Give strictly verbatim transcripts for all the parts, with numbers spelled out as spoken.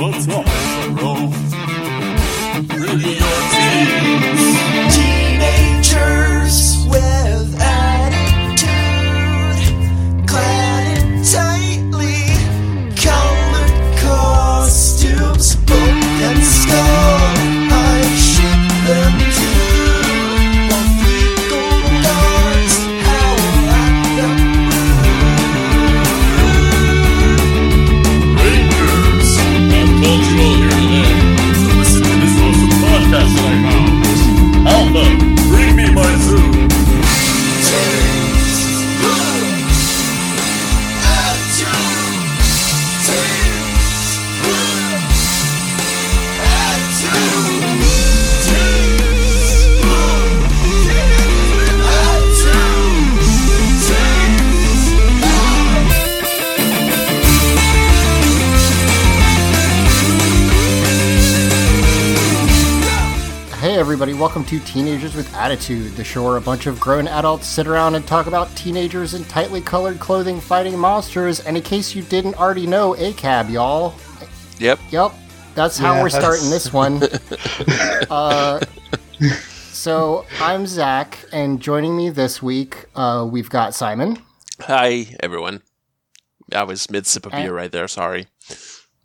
What's up, bro? Really your teens. Teenagers with attitude. Clad in tightly colored costumes. Book and skull. I ship them to. Alpha, bring me my zoo. Taste with attitude. Taste with attitude. Taste with attitude. Hey everybody, welcome to Teenagers with Attitude, the show where a bunch of grown adults sit around and talk about teenagers in tightly colored clothing fighting monsters, and in case you didn't already know, A C A B, y'all. Yep. Yep. That's how yeah, we're that's... starting this one. uh, so, I'm Zach, and joining me this week, uh, we've got Simon. Hi, everyone. I was mid-sip of and... beer right there, sorry.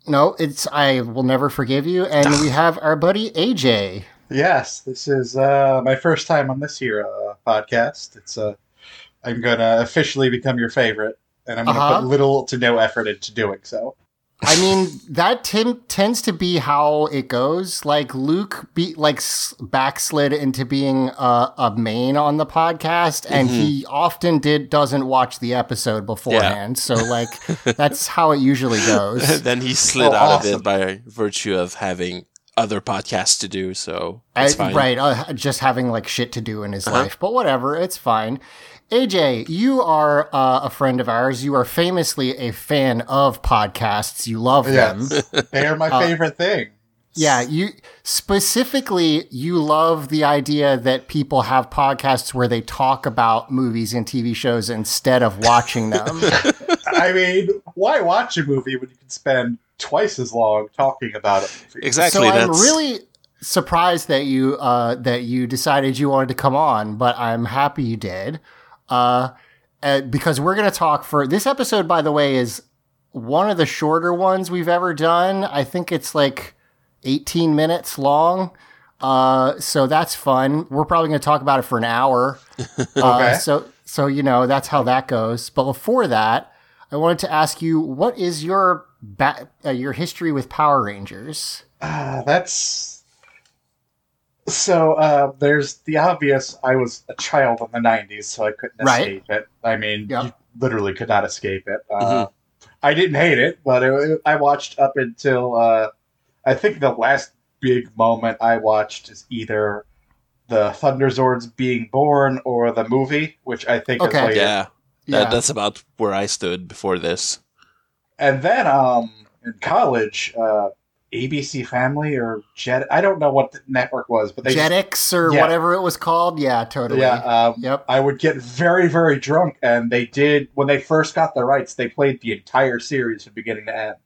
No, it's I will never forgive you, and we have our buddy A J. Yes, this is uh, my first time on this here uh, podcast. It's uh, I'm going to officially become your favorite, and I'm going to uh-huh. put little to no effort into doing so. I mean, that t- tends to be how it goes. Like, Luke be- like s- backslid into being uh, a main on the podcast, and mm-hmm. he often did doesn't watch the episode beforehand. Yeah. So, like, that's how it usually goes. Then he slid oh, out awesome. of it by virtue of having other podcasts to do, so it's I, fine. Right, uh, just having like shit to do in his uh-huh. life, but whatever, it's fine. A J, you are uh, a friend of ours. You are famously a fan of podcasts. You love yes. them. They are my uh, favorite thing. Yeah, you specifically, you love the idea that people have podcasts where they talk about movies and T V shows instead of watching them. I mean, why watch a movie when you can spend twice as long talking about it? Exactly. So that's... I'm really surprised that you uh, that you decided you wanted to come on, but I'm happy you did, uh, because we're going to talk for this episode. By the way, is one of the shorter ones we've ever done. I think it's like eighteen minutes long, uh, so that's fun. We're probably going to talk about it for an hour. okay. Uh, so so you know that's how that goes. But before that, I wanted to ask you, what is your Ba- uh, your history with Power Rangers? Uh, that's so. Uh, there's the obvious. I was a child in the nineties, so I couldn't right. escape it. I mean, yep. you literally could not escape it. Uh, mm-hmm. I didn't hate it, but it, it, I watched up until uh, I think the last big moment I watched is either the Thunderzords being born or the movie, which I think okay. is like yeah. yeah, that's about where I stood before this. And then um, in college, uh, A B C Family or Jet, I don't know what the network was, but they Jetix or yeah. whatever it was called. Yeah, totally. Yeah, um, yep. I would get very, very drunk, and they did, when they first got the rights, they played the entire series from beginning to end.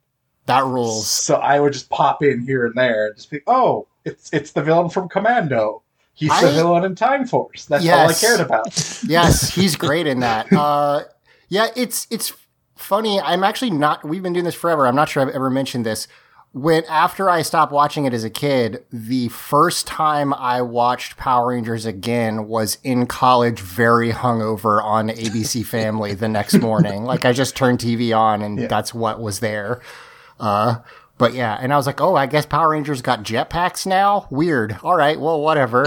That rules. So I would just pop in here and there and just be, oh, it's it's the villain from Commando. He's I, the villain in Time Force. That's yes. all I cared about. Yes, he's great in that. Uh, yeah, it's it's. Funny, I'm actually not, we've been doing this forever. I'm not sure I've ever mentioned this. When, after I stopped watching it as a kid, the first time I watched Power Rangers again was in college, very hungover on A B C Family the next morning. Like, I just turned T V on and yeah. that's what was there. Uh, but yeah, and I was like, oh, I guess Power Rangers got jetpacks now? Weird. All right, well, whatever.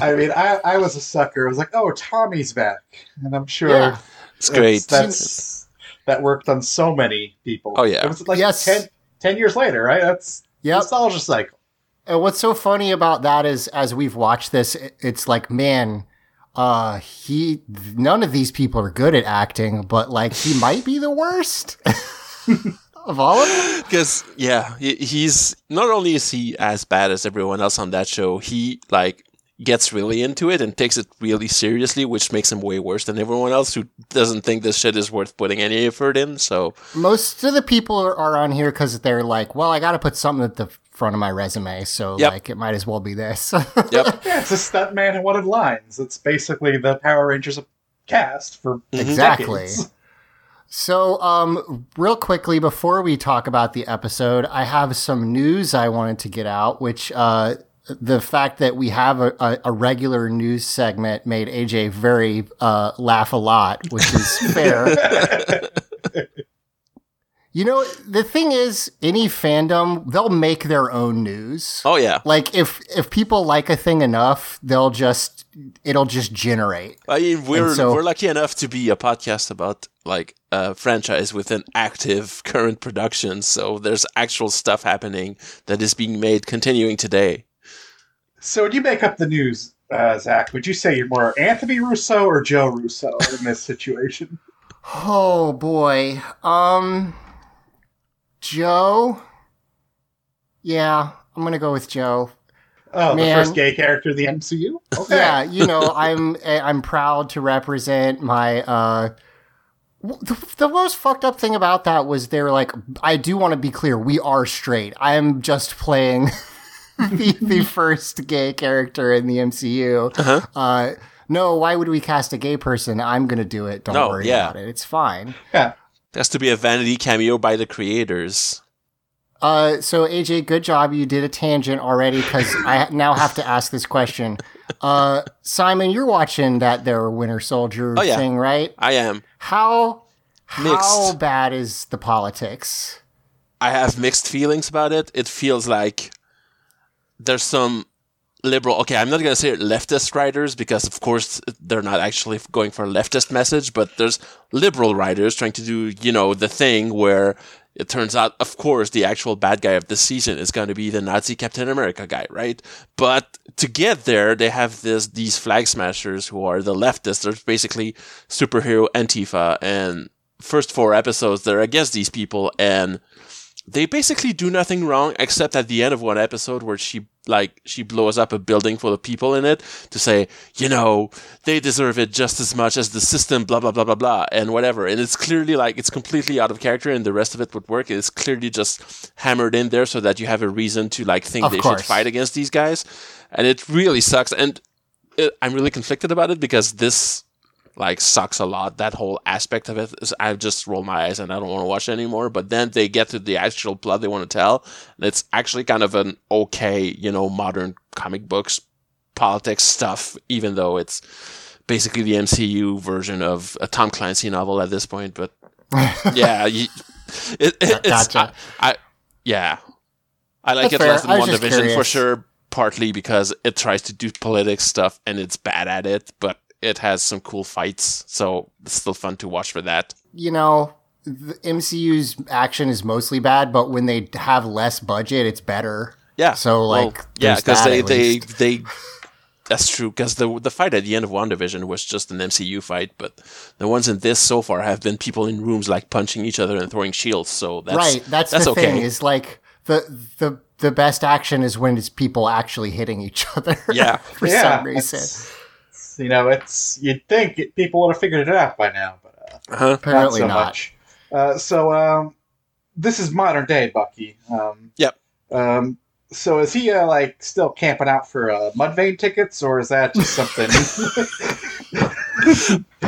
I mean, I, I was a sucker. I was like, oh, Tommy's back. And I'm sure yeah. it's great. That's. That worked on so many people. Oh, yeah. It was like yes. ten, ten years later, right? That's yep. nostalgia cycle. And what's so funny about that is, as we've watched this, it's like, man, uh, he, none of these people are good at acting, but like he might be the worst of all of them. Because yeah, he, he's not only is he as bad as everyone else on that show, he like gets really into it and takes it really seriously, which makes him way worse than everyone else who doesn't think this shit is worth putting any effort in. So most of the people are on here because they're like, well, I got to put something at the front of my resume, so yep. like it might as well be this. Yep. Yeah, it's a stuntman and one of lines. It's basically the Power Rangers cast for mm-hmm. exactly. So, um, real quickly, before we talk about the episode, I have some news I wanted to get out, which, uh, the fact that we have a, a, a regular news segment made A J very uh, laugh a lot, which is fair. You know, the thing is, any fandom, they'll make their own news. Oh, yeah. Like, if, if people like a thing enough, they'll just, it'll just generate. I mean, we're, so, we're lucky enough to be a podcast about, like, a franchise with an active current production. So there's actual stuff happening that is being made continuing today. So when you make up the news, uh, Zach, would you say you're more Anthony Russo or Joe Russo in this situation? Oh, boy. Um, Joe? Yeah, I'm going to go with Joe. Oh, man. The first gay character of the M C U? Okay. Yeah, you know, I'm I'm proud to represent my... Uh, The, the most fucked up thing about that was they were like, I do want to be clear, we are straight. I am just playing... the, the first gay character in the M C U. Uh-huh. Uh, no, why would we cast a gay person? I'm going to do it. Don't no, worry yeah. about it. It's fine. Yeah. It has to be a vanity cameo by the creators. Uh, so, A J, good job. You did a tangent already because I now have to ask this question. Uh, Simon, you're watching that there Winter Soldier oh, yeah. thing, right? I am. How, how bad is the politics? I have mixed feelings about it. It feels like... There's some liberal, okay, I'm not going to say leftist writers because, of course, they're not actually going for a leftist message, but there's liberal writers trying to do, you know, the thing where it turns out, of course, the actual bad guy of this season is going to be the Nazi Captain America guy, right? But to get there, they have this these flag smashers who are the leftists. They're basically superhero Antifa, and first four episodes, they're against these people, and... They basically do nothing wrong except at the end of one episode where she like she blows up a building full of people in it to say, you know, they deserve it just as much as the system, blah, blah, blah, blah, blah, and whatever. And it's clearly like it's completely out of character and the rest of it would work. It's clearly just hammered in there so that you have a reason to like think of they course. should fight against these guys. And it really sucks. And it, I'm really conflicted about it because this... like sucks a lot. That whole aspect of it is I just roll my eyes and I don't want to watch it anymore. But then they get to the actual plot they want to tell. And it's actually kind of an okay, you know, modern comic books politics stuff, even though it's basically the M C U version of a Tom Clancy novel at this point. But yeah, you, it, it, it's gotcha. I, I, yeah, I like That's it less fair. than WandaVision for sure. Partly because it tries to do politics stuff and it's bad at it, but. It has some cool fights, so it's still fun to watch for that. You know, the M C U's action is mostly bad, but when they have less budget, it's better. Yeah. So, like, well, yeah, because they, they, they, that's true, because the the fight at the end of WandaVision was just an M C U fight, but the ones in this so far have been people in rooms, like, punching each other and throwing shields, so that's Right, that's, that's the okay. thing, is, like, the the the best action is when it's people actually hitting each other yeah. for yeah, some reason. You know, it's you'd think it, people would have figured it out by now, but uh, uh-huh. apparently not so not. much. Uh, so um, this is modern day Bucky. Um, yep. Um, so is he uh, like still camping out for uh, Mudvayne tickets, or is that just something?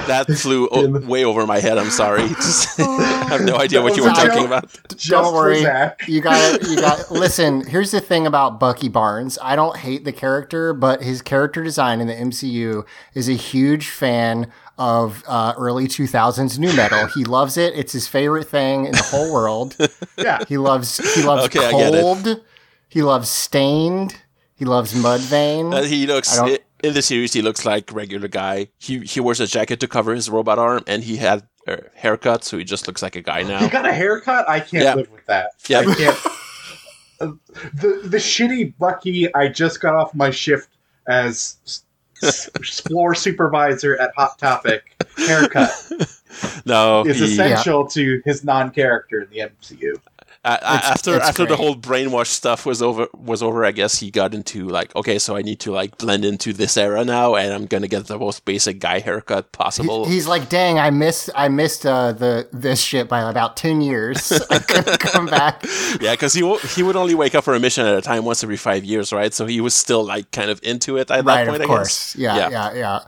That flew o- way over my head. I'm sorry. Just, I have no idea what you were talking about. Don't worry. You got it. You got it. Listen, here's the thing about Bucky Barnes. I don't hate the character, but his character design in the M C U is a huge fan of uh, early two thousands nu metal. He loves it. It's his favorite thing in the whole world. Yeah. He loves he loves okay, cold. He loves Staind. He loves Mudvayne. Uh, he looks In the series, he looks like a regular guy. He he wears a jacket to cover his robot arm, and he had a haircut, so he just looks like a guy now. He got a haircut? I can't yeah. live with that. Yeah. I can't. the, the shitty Bucky I just got off my shift as floor supervisor at Hot Topic haircut no, is essential yeah. to his non-character in the M C U. Uh, it's, after it's after great. The whole brainwash stuff was over, was over, I guess he got into like, okay, so I need to like blend into this era now, and I'm gonna get the most basic guy haircut possible. He, he's like, dang, I missed I missed uh, the this shit by about ten years. I couldn't come back. Yeah, because he w- he would only wake up for a mission at a time once every five years, right? So he was still like kind of into it at right, that point. Of course, I guess. Yeah, yeah, yeah, yeah.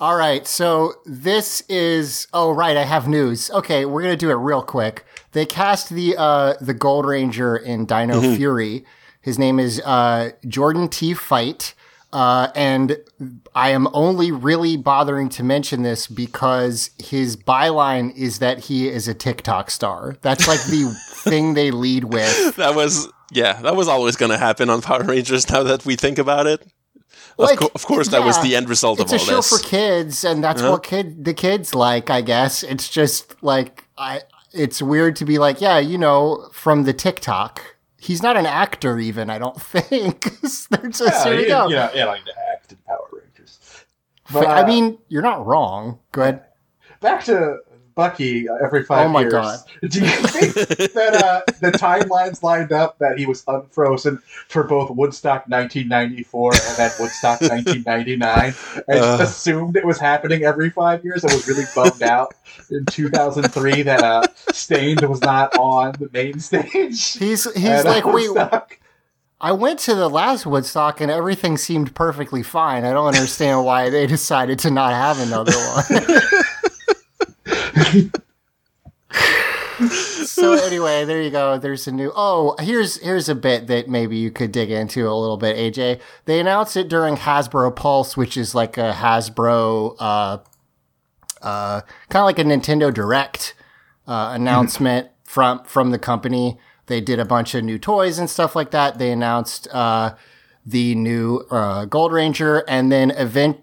All right, so this is oh right, I have news. Okay, we're gonna do it real quick. They cast the uh, the Gold Ranger in Dino mm-hmm. Fury. His name is uh, Jordan T. Fight. Uh, and I am only really bothering to mention this because his byline is that he is a TikTok star. That's like the thing they lead with. That was, yeah, that was always going to happen on Power Rangers now that we think about it. Like, of, co- of course, yeah, that was the end result of all this. It's a show for kids, and that's yeah. what kid the kids like, I guess. It's just like, I... It's weird to be like, yeah, you know, from the TikTok. He's not an actor even, I don't think. They're just, yeah, here we go. Yeah, yeah, like the act in Power Rangers. But, I mean, you're not wrong. Go ahead. Back to Bucky uh, every five years. Oh, my years. God. Do you think that uh, the timelines lined up that he was unfrozen for both Woodstock nineteen ninety-four and then Woodstock nineteen ninety-nine? I just uh. assumed it was happening every five years. I was really bummed out in two thousand three that uh, Staind was not on the main stage. He's, he's like, Woodstock. wait... I went to the last Woodstock and everything seemed perfectly fine. I don't understand why they decided to not have another one. So anyway, there you go. There's a new oh here's here's a bit that maybe you could dig into a little bit, A J. They announced it during Hasbro Pulse, which is like a Hasbro uh uh kind of like a Nintendo Direct uh announcement from from the company. They did a bunch of new toys and stuff like that. They announced uh the new uh Gold Ranger, and then event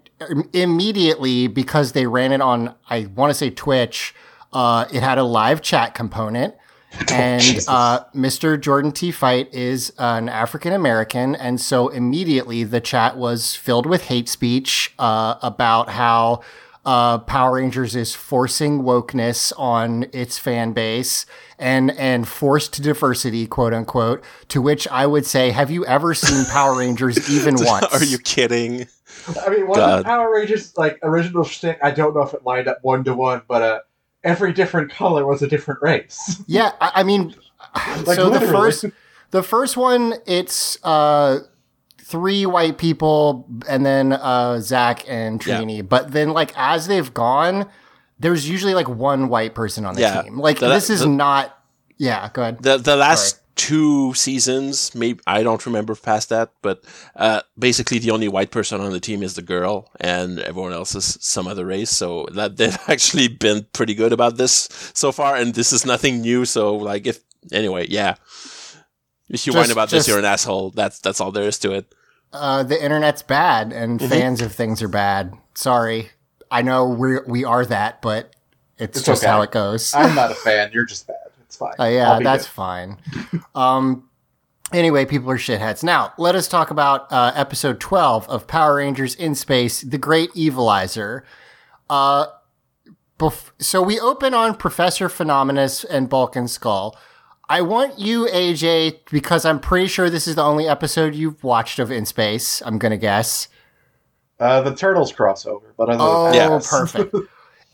immediately, because they ran it on, I want to say Twitch, uh, it had a live chat component. And oh, uh, Mister Jordan T. Fight is an African-American. And so immediately the chat was filled with hate speech uh, about how uh, Power Rangers is forcing wokeness on its fan base and, and forced diversity, quote unquote, to which I would say, have you ever seen Power Rangers even once? Are you kidding? I mean, one God. of the Power Rangers, like, original shtick, I don't know if it lined up one-to-one, but uh, every different color was a different race. Yeah, I, I mean, like, so literally. the first the first one, it's uh, three white people, and then uh, Zach and Trini. Yeah. But then, like, as they've gone, there's usually, like, one white person on the yeah. team. Like, the, this is the, not... Yeah, go ahead. The, the last... Sorry. Two seasons, maybe, I don't remember past that, but uh, basically the only white person on the team is the girl, and everyone else is some other race. So that they've actually been pretty good about this so far, and this is nothing new. So like, if anyway, yeah, if you just, whine about just, this, you're an asshole. That's that's all there is to it. Uh, the internet's bad, and mm-hmm. fans of things are bad. Sorry, I know we we are that, but it's, it's just okay. how it goes. I'm not a fan. You're just bad. Fine. Uh, yeah, that's good. fine. Um, anyway, people are shitheads. Now, let us talk about uh, episode twelve of Power Rangers In Space, The Great Evilizer. Uh, bef- so we open on Professor Phenomenus and Bulk and Skull. I want you, A J, because I'm pretty sure this is the only episode you've watched of In Space, I'm going to guess. Uh, the Turtles crossover. But I oh, yeah. perfect.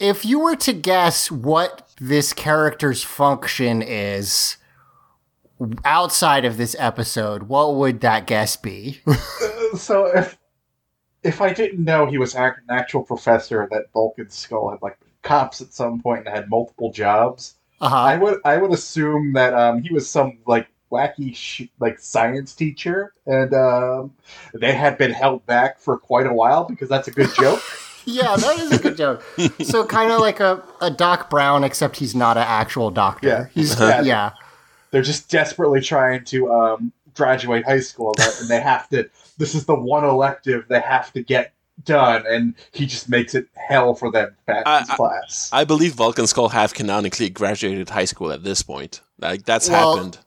If you were to guess what this character's function is outside of this episode, what would that guess be? uh, so if if I didn't know he was an actual professor, that Bulk and Skull had like cops at some point and had multiple jobs, uh-huh. I would I would assume that um, he was some like wacky sh- like science teacher, and um, they had been held back for quite a while because that's a good joke. Yeah, that is a good joke. So kind of like a, a Doc Brown, except he's not an actual doctor. Yeah, he's yeah. yeah. They're just desperately trying to um, graduate high school, and they have to. This is the one elective they have to get done, and he just makes it hell for them back I, in class. I, I believe Vulcan Skull have canonically graduated high school at this point. Like that's well, happened.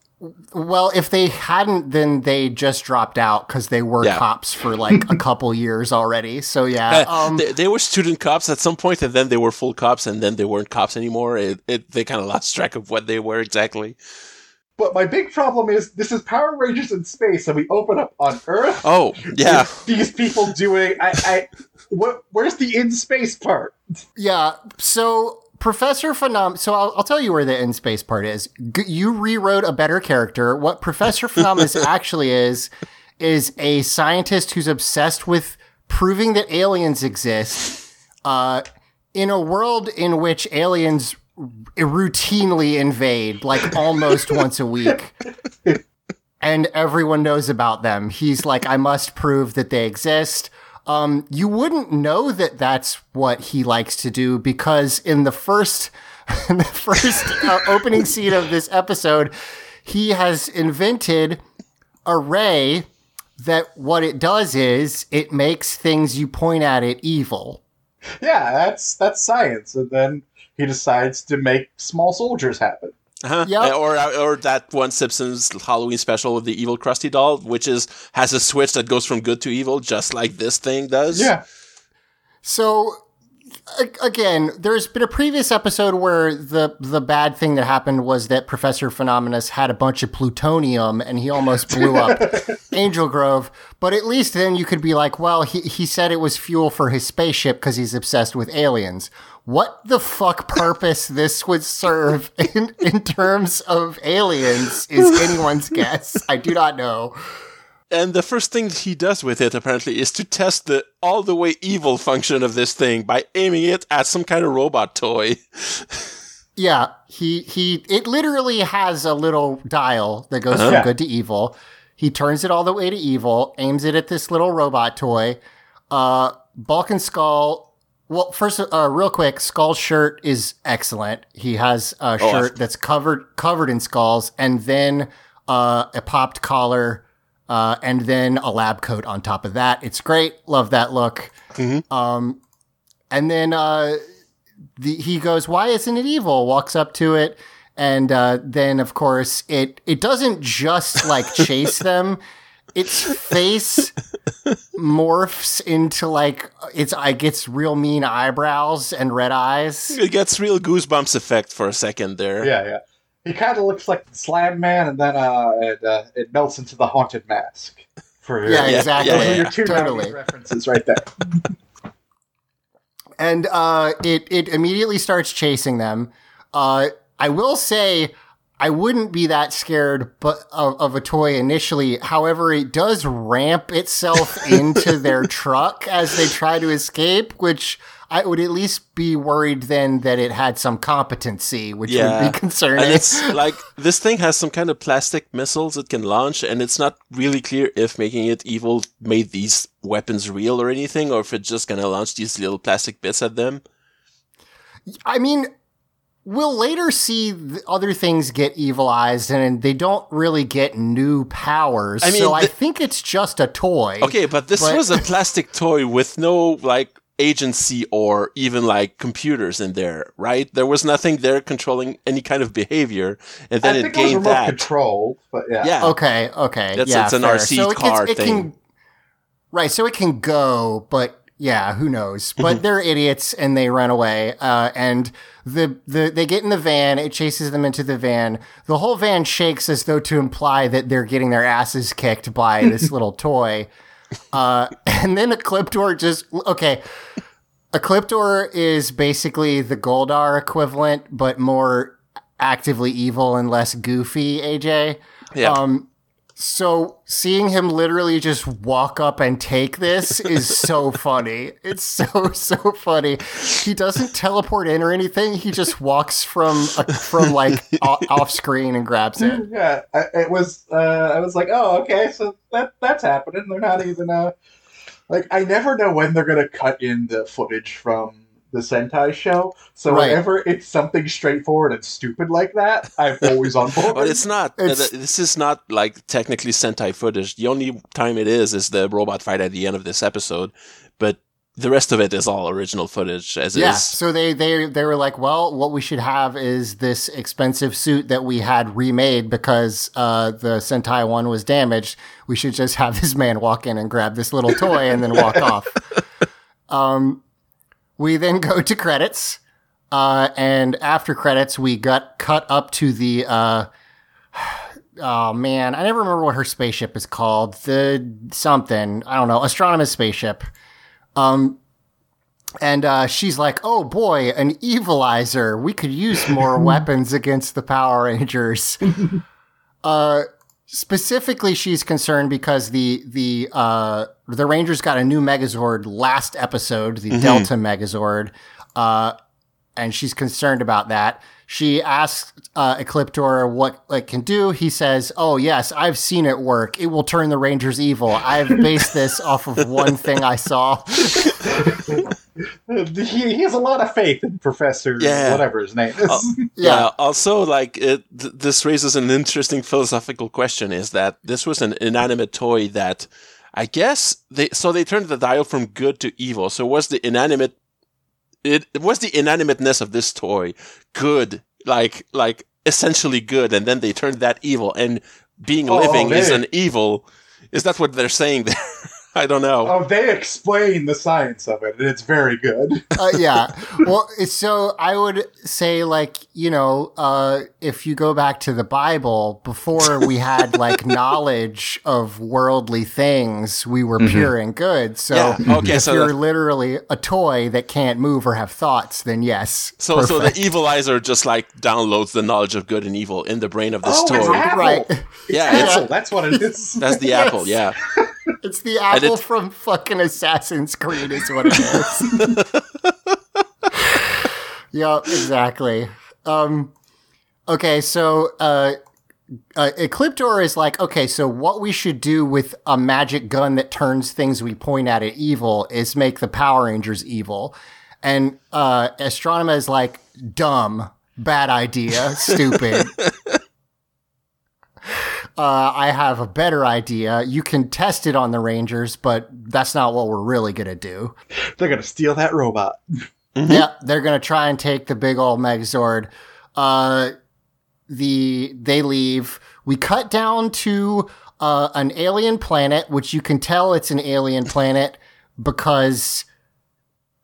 Well, if they hadn't, then they just dropped out because they were yeah. cops for like a couple years already. So yeah, uh, um, they, they were student cops at some point, and then they were full cops, and then they weren't cops anymore. It, it, they kind of lost track of what they were exactly. But my big problem is this is Power Rangers in Space, and we open up on Earth. Oh yeah, these people doing. I, I what? Where's the in space part? Yeah, so. Professor Phenom... So I'll, I'll tell you where the in-space part is. G- you rewrote a better character. What Professor Phenomenus actually is, is a scientist who's obsessed with proving that aliens exist uh, in a world in which aliens r- routinely invade, like almost once a week. And everyone knows about them. He's like, I must prove that they exist. Um, you wouldn't know that that's what he likes to do because in the first, in the first uh, opening scene of this episode, he has invented a ray that what it does is it makes things you point at it evil. Yeah, that's that's science. And then he decides to make small soldiers happen. Uh-huh. Yep. Or or that one Simpsons Halloween special with the evil Krusty doll, which is has a switch that goes from good to evil, just like this thing does. Yeah. So, again, there's been a previous episode where the, the bad thing that happened was that Professor Phenomenus had a bunch of plutonium and he almost blew up Angel Grove. But at least then you could be like, well, he, he said it was fuel for his spaceship because he's obsessed with aliens. What the fuck purpose this would serve in, in terms of aliens is anyone's guess. I do not know. And the first thing he does with it, apparently, is to test the all-the-way evil function of this thing by aiming it at some kind of robot toy. Yeah, he he. It literally has a little dial that goes uh-huh. from good to evil. He turns it all the way to evil, aims it at this little robot toy. Uh, Bulk and Skull... Well, first, uh, real quick, Skull's shirt is excellent. He has a oh, shirt I've... that's covered covered in skulls, and then uh, a popped collar... Uh, and then a lab coat on top of that. It's great. Love that look. Mm-hmm. Um, and then uh, the, he goes, why isn't it evil? Walks up to it. And uh, then, of course, it, it doesn't just, like, chase them. Its face morphs into, like, it's it gets real mean eyebrows and red eyes. It gets real Goosebumps effect for a second there. Yeah, yeah. He kind of looks like the Slime Man, and then uh, it, uh, it melts into the Haunted Mask. For yeah, yeah, exactly. Yeah, yeah, your two totally. References right there. And uh, it it immediately starts chasing them. Uh, I will say I wouldn't be that scared but of, of a toy initially. However, it does ramp itself into their truck as they try to escape, which... I would at least be worried then that it had some competency, which yeah. would be concerning. And it's like, this thing has some kind of plastic missiles it can launch, and it's not really clear if making it evil made these weapons real or anything, or if it's just going to launch these little plastic bits at them. I mean, we'll later see other things get evilized, and they don't really get new powers, I mean, so th- I think it's just a toy. Okay, but this but- was a plastic toy with no, like, agency or even like computers in there, right? There was nothing there controlling any kind of behavior, and then I think it gained it was remote that control. But yeah, yeah. okay, okay, that's yeah, it's an fair. R C so car it thing, can, right? So it can go, but yeah, who knows? But they're idiots and they run away. Uh, and the the they get in the van. It chases them into the van. The whole van shakes as though to imply that they're getting their asses kicked by this little toy. Uh, and then Ecliptor just, okay. Ecliptor is basically the Goldar equivalent, but more actively evil and less goofy, A J. Yeah. Um, so seeing him literally just walk up and take this is so funny. It's so, so funny. He doesn't teleport in or anything. He just walks from, a, from like o- off screen and grabs it. Yeah. I, it was, uh, I was like, oh, okay. So that, that's happening. They're not even, uh, like, I never know when they're going to cut in the footage from the Sentai show. So right. whenever it's something straightforward and stupid like that, I'm always on board. But it's not. It's, this is not like technically Sentai footage. The only time it is is the robot fight at the end of this episode. But the rest of it is all original footage as yeah, is. Yeah, so they, they, they were like, well, what we should have is this expensive suit that we had remade because uh, the Sentai one was damaged. We should just have this man walk in and grab this little toy and then walk off. Um, we then go to credits. Uh, and after credits, we got cut up to the... Uh, oh, man, I never remember what her spaceship is called. The something, I don't know, Astronomer's spaceship. Um, and uh, she's like, oh boy, an evilizer. We could use more weapons against the Power Rangers. uh, specifically, she's concerned because the the uh, the Rangers got a new Megazord last episode, the mm-hmm. Delta Megazord, uh, and she's concerned about that. She asks uh, Ecliptor what it can do. He says, oh, yes, I've seen it work. It will turn the Rangers evil. I've based this off of one thing I saw. he, he has a lot of faith in Professor yeah. whatever his name is. Uh, yeah. yeah, also, like, it, th- this raises an interesting philosophical question, is that this was an inanimate toy that, I guess, they so they turned the dial from good to evil. So was the inanimate It, it was the inanimateness of this toy good, like like essentially good, and then they turned that evil. And being oh, living oh, is an evil. Is that what they're saying there? I don't know. Oh, they explain the science of it, and it's very good. uh, yeah. Well, so I would say, like, you know, uh, if you go back to the Bible, before we had, like, knowledge of worldly things, we were mm-hmm. pure and good. So yeah. okay, if so you're that... literally a toy that can't move or have thoughts, then yes. So perfect. So the evilizer just, like, downloads the knowledge of good and evil in the brain of this oh, toy. It's apple. Right. Yeah, it's apple. That's what it is. That's the yes. apple, yeah. It's the apple it, from fucking Assassin's Creed is what it is. yeah, exactly. Um, okay, so uh, uh, Ecliptor is like, okay, so what we should do with a magic gun that turns things we point at at evil is make the Power Rangers evil. And uh, Astronema is like, dumb, bad idea, stupid. Uh, I have a better idea. You can test it on the Rangers, but that's not what we're really going to do. They're going to steal that robot. Mm-hmm. Yeah, they're going to try and take the big old Megazord. Uh, the, they leave. We cut down to uh, an alien planet, which you can tell it's an alien planet because...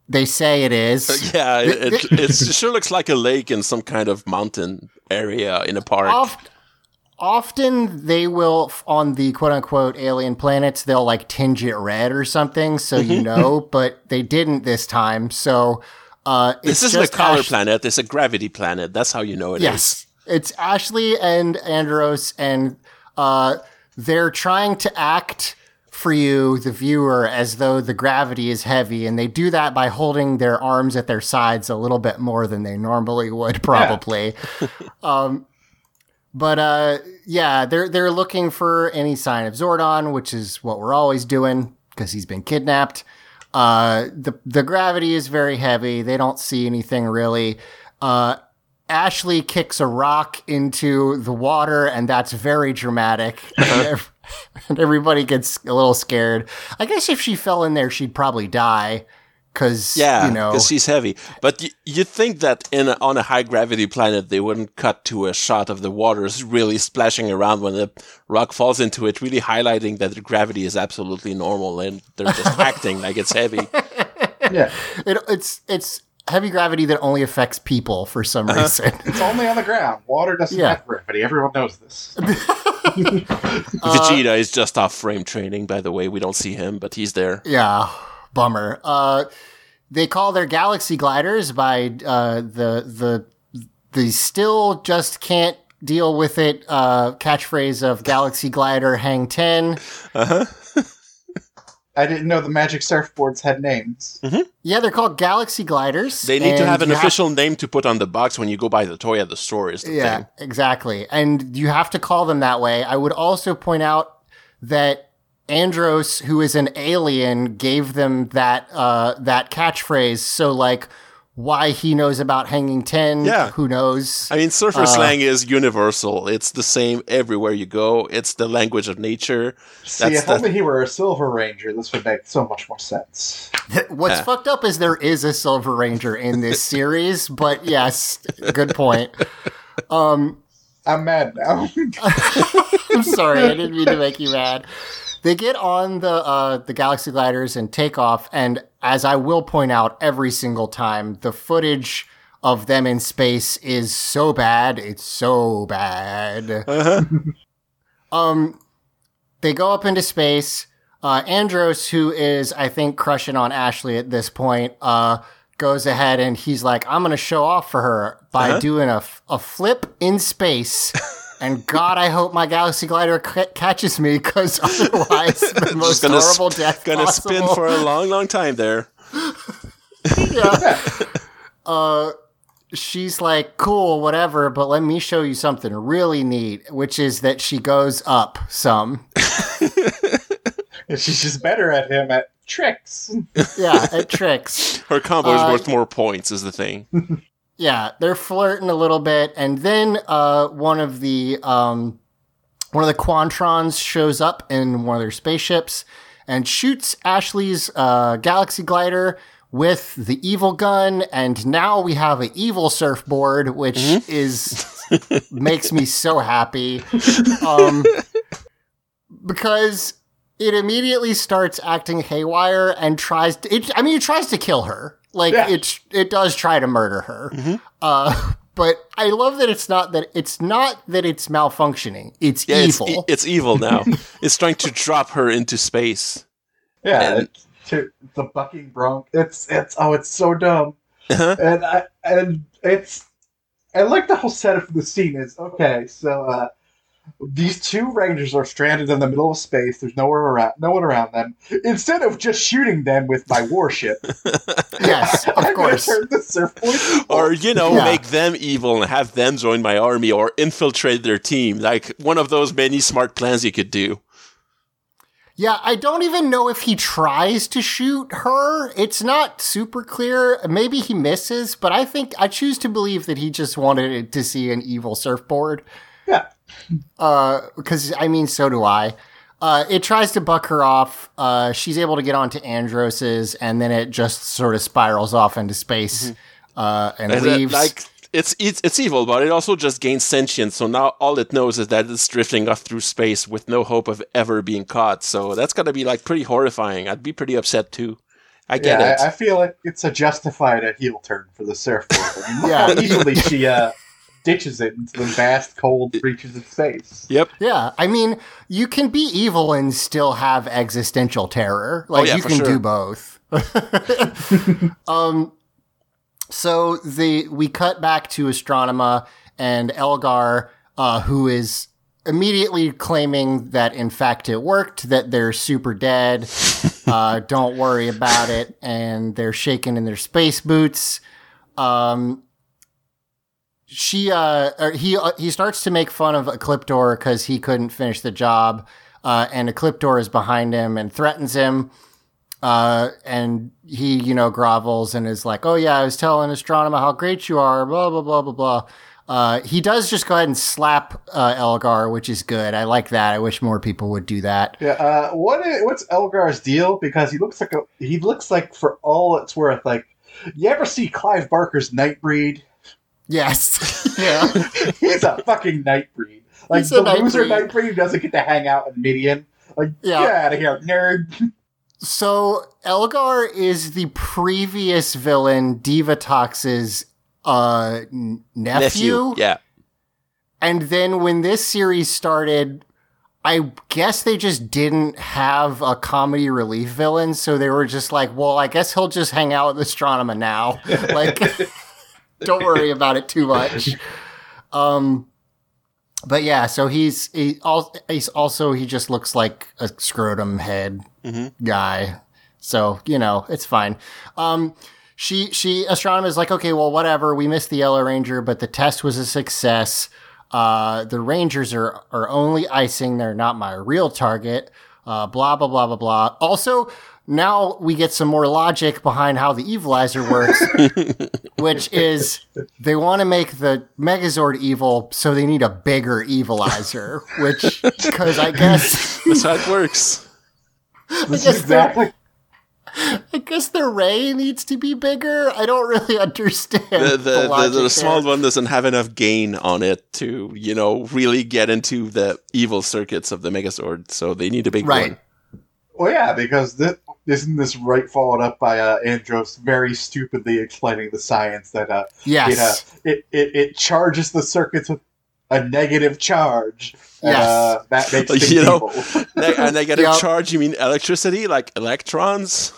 They say it is. Uh, yeah, it, it, it sure looks like a lake in some kind of mountain area in a park. Oft- Often they will, on the quote-unquote alien planets, they'll like tinge it red or something, so you know, but they didn't this time, so uh, it's This isn't just a color Ash- planet, it's a gravity planet, that's how you know it yes. is. Yes, it's Ashley and Andros, and uh, they're trying to act for you, the viewer, as though the gravity is heavy, and they do that by holding their arms at their sides a little bit more than they normally would, probably. Yeah. um But, uh, yeah, they're they're looking for any sign of Zordon, which is what we're always doing, because he's been kidnapped. Uh, the, the gravity is very heavy. They don't see anything, really. Uh, Ashley kicks a rock into the water, and that's very dramatic. And everybody gets a little scared. I guess if she fell in there, she'd probably die. Cause, yeah, because you know, she's heavy. But y- you'd think that in a, on a high-gravity planet, they wouldn't cut to a shot of the waters really splashing around when a rock falls into it, really highlighting that the gravity is absolutely normal and they're just acting like it's heavy. Yeah, it, it's it's heavy gravity that only affects people for some uh-huh. reason. It's only on the ground. Water doesn't yeah. have gravity. Everyone knows this. Vegeta uh, is just off-frame training, by the way. We don't see him, but he's there. Yeah. Bummer. Uh, they call their galaxy gliders by uh, the the the still just can't deal with it uh, catchphrase of galaxy glider hang ten. Uh huh. I didn't know the magic surfboards had names. Mm-hmm. Yeah, they're called galaxy gliders. They need to have an official ha- name to put on the box when you go buy the toy at the store. Is the yeah, thing. Exactly. And you have to call them that way. I would also point out that Andros, who is an alien, gave them that uh, that catchphrase. So, like, why he knows about Hanging Ten. Yeah. Who knows? I mean, surfer uh, slang is universal. It's the same everywhere you go. It's the language of nature. See, that's if the... only he were a Silver Ranger, this would make so much more sense. What's yeah. fucked up is there is a Silver Ranger in this series, but yes, good point. Um, I'm mad now. I'm sorry. I didn't mean to make you mad. They get on the uh, the Galaxy Gliders and take off, and as I will point out every single time, the footage of them in space is so bad. It's so bad. Uh-huh. um, they go up into space. Uh, Andros, who is, I think, crushing on Ashley at this point, uh, goes ahead and he's like, I'm going to show off for her by uh-huh. doing a, f- a flip in space. And God, I hope my Galaxy Glider c- catches me, because otherwise, the most gonna horrible sp- death gonna possible. Going to spin for a long, long time there. yeah. Uh, she's like, cool, whatever, but let me show you something really neat, which is that she goes up some. And she's just better at him at tricks. Yeah, at tricks. Her combo is uh, worth more points, is the thing. Yeah, they're flirting a little bit, and then uh, one of the um, one of the Quantrons shows up in one of their spaceships and shoots Ashley's uh, Galaxy Glider with the evil gun, and now we have an evil surfboard, which mm-hmm. is makes me so happy um, because it immediately starts acting haywire and tries to, it, I mean, it tries to kill her. Like, yeah. it, it does try to murder her. Mm-hmm. Uh, but I love that it's not that it's not that it's malfunctioning. It's yeah, evil. It's, e- it's evil now. It's trying to drop her into space. Yeah, and... to the bucking bronc. It's it's oh, it's so dumb. Uh-huh. And I and it's I like the whole setup of the scene is okay. So uh, these two Rangers are stranded in the middle of space. There's nowhere around, no one around them. Instead of just shooting them with my warship, yes, of I'm course, turn the surfboard or you know, yeah. make them evil and have them join my army or infiltrate their team. Like one of those many smart plans you could do. Yeah, I don't even know if he tries to shoot her. It's not super clear. Maybe he misses, but I think I choose to believe that he just wanted to see an evil surfboard. Yeah. Uh, because I mean, so do I. Uh, it tries to buck her off. Uh, she's able to get onto Andros's, and then it just sort of spirals off into space. Mm-hmm. Uh, and, and leaves. It, like it's, it's it's evil, but it also just gains sentience. So now all it knows is that it's drifting off through space with no hope of ever being caught. So that's gotta be like pretty horrifying. I'd be pretty upset too. I get yeah, it. I, I feel like it's a justified a heel turn for the surfboard. I mean, yeah, easily she. Uh, ditches it into the vast, cold breaches of space. Yep. Yeah. I mean, you can be evil and still have existential terror. Like, oh, yeah, you can sure. do both. um, so the we cut back to Astronema and Elgar, uh, who is immediately claiming that, in fact, it worked, that they're super dead, uh, don't worry about it, and they're shaking in their space boots. Um... She, uh, or he, uh, he starts to make fun of Ecliptor because he couldn't finish the job, uh, and Ecliptor is behind him and threatens him, uh, and he, you know, grovels and is like, "Oh yeah, I was telling Astronema how great you are," blah blah blah blah blah. Uh, he does just go ahead and slap uh, Elgar, which is good. I like that. I wish more people would do that. Yeah. Uh, what is, what's Elgar's deal? Because he looks like a, he looks like for all it's worth, like you ever see Clive Barker's Nightbreed? Yes. Yeah. He's a fucking Nightbreed. Like, the Nightbreed. Loser Nightbreed doesn't get to hang out in Midian. Like, yeah. Get out of here, nerd. So, Elgar is the previous villain, Divatox's uh, nephew. Nephew, yeah. And then when this series started, I guess they just didn't have a comedy relief villain, so they were just like, well, I guess he'll just hang out with Astronema now. Like... Don't worry about it too much. Um, but yeah, so he's, he al- he's also, he just looks like a scrotum head mm-hmm. guy. So, you know, it's fine. Um, she, she, Astronema is like, okay, well, whatever. We missed the Yellow Ranger, but the test was a success. Uh, the Rangers are, are only icing. They're not my real target. Uh, blah, blah, blah, blah, blah. Also, now we get some more logic behind how the evilizer works, which is they want to make the Megazord evil, so they need a bigger evilizer, which, because I guess... That's how it works. This is exactly... I guess the ray needs to be bigger. I don't really understand. The, the, the, the, the small one doesn't have enough gain on it to, you know, really get into the evil circuits of the Megazord. So they need a big right. one. Well, yeah, because this, isn't this right followed up by uh, Andros very stupidly explaining the science that uh, yes. it, uh, it, it it charges the circuits with a negative charge. Yes. Uh, that makes things you know, evil. ne- a negative yep. charge, you mean electricity? Like electrons?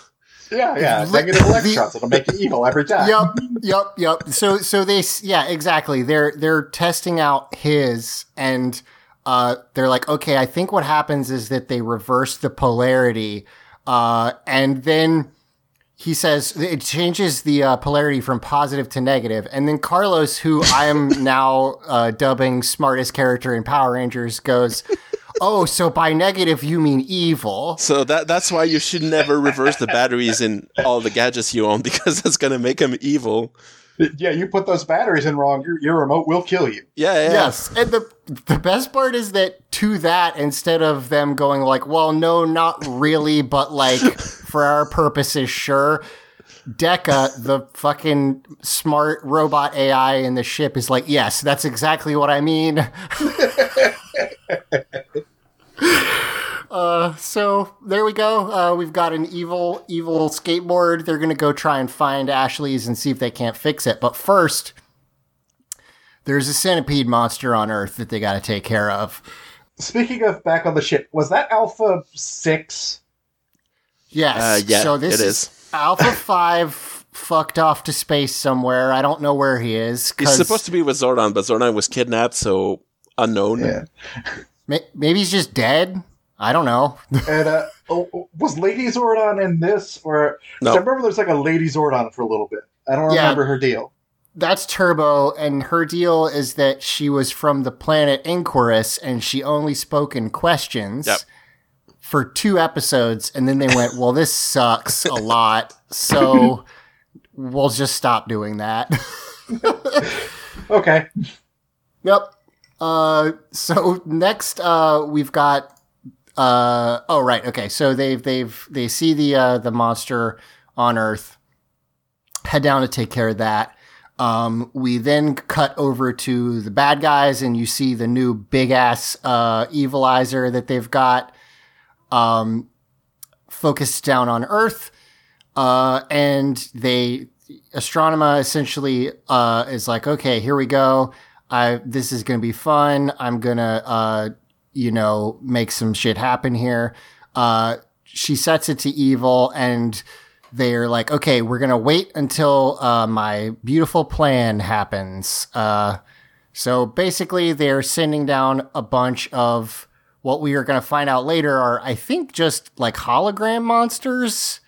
Yeah, yeah. Negative electrons. It'll make it evil every time. Yep, yep, yep. So so they, yeah, exactly. They're, they're testing out his, and uh, they're like, okay, I think what happens is that they reverse the polarity. Uh, and then he says it changes the uh, polarity from positive to negative. And then Carlos, who I am now uh, dubbing smartest character in Power Rangers, goes, oh, so by negative you mean evil. So that that's why you should never reverse the batteries in all the gadgets you own, because that's going to make them evil. Yeah, you put those batteries in wrong, your, your remote will kill you. Yeah, yeah. Yes, and the the best part is that to that, instead of them going like, well, no, not really, but like, for our purposes, sure, Deca, the fucking smart robot A I in the ship, is like, yes, that's exactly what I mean. Uh, so there we go. Uh, we've got an evil, evil skateboard. They're going to go try and find Ashley's and see if they can't fix it. But first, there's a centipede monster on Earth that they got to take care of. Speaking of back on the ship, was that Alpha six? Yes. Uh, yeah, so this it is. is Alpha five fucked off to space somewhere. I don't know where he is. He's supposed to be with Zordon, but Zordon was kidnapped, so unknown. Yeah. Maybe he's just dead. I don't know. And uh, oh, was Lady Zordon in this? Or no. I remember there's like a Lady Zordon for a little bit. I don't yeah, remember her deal. That's Turbo, and her deal is that she was from the planet Inquirus, and she only spoke in questions yep. for two episodes, and then they went, well, this sucks a lot, so we'll just stop doing that. Okay. Yep. Uh, so next uh, we've got... Uh, oh, right. Okay. So they've, they've, they see the, uh, the monster on Earth, head down to take care of that. Um, we then cut over to the bad guys, and you see the new big ass, uh, evilizer that they've got, um, focused down on Earth. Uh, and they, Astronema essentially, uh, is like, okay, here we go. I, this is going to be fun. I'm going to, uh, you know, make some shit happen here. Uh, she sets it to evil, and they're like, okay, we're going to wait until uh, my beautiful plan happens. Uh, so basically they're sending down a bunch of what we are going to find out later are, I think, just like hologram monsters.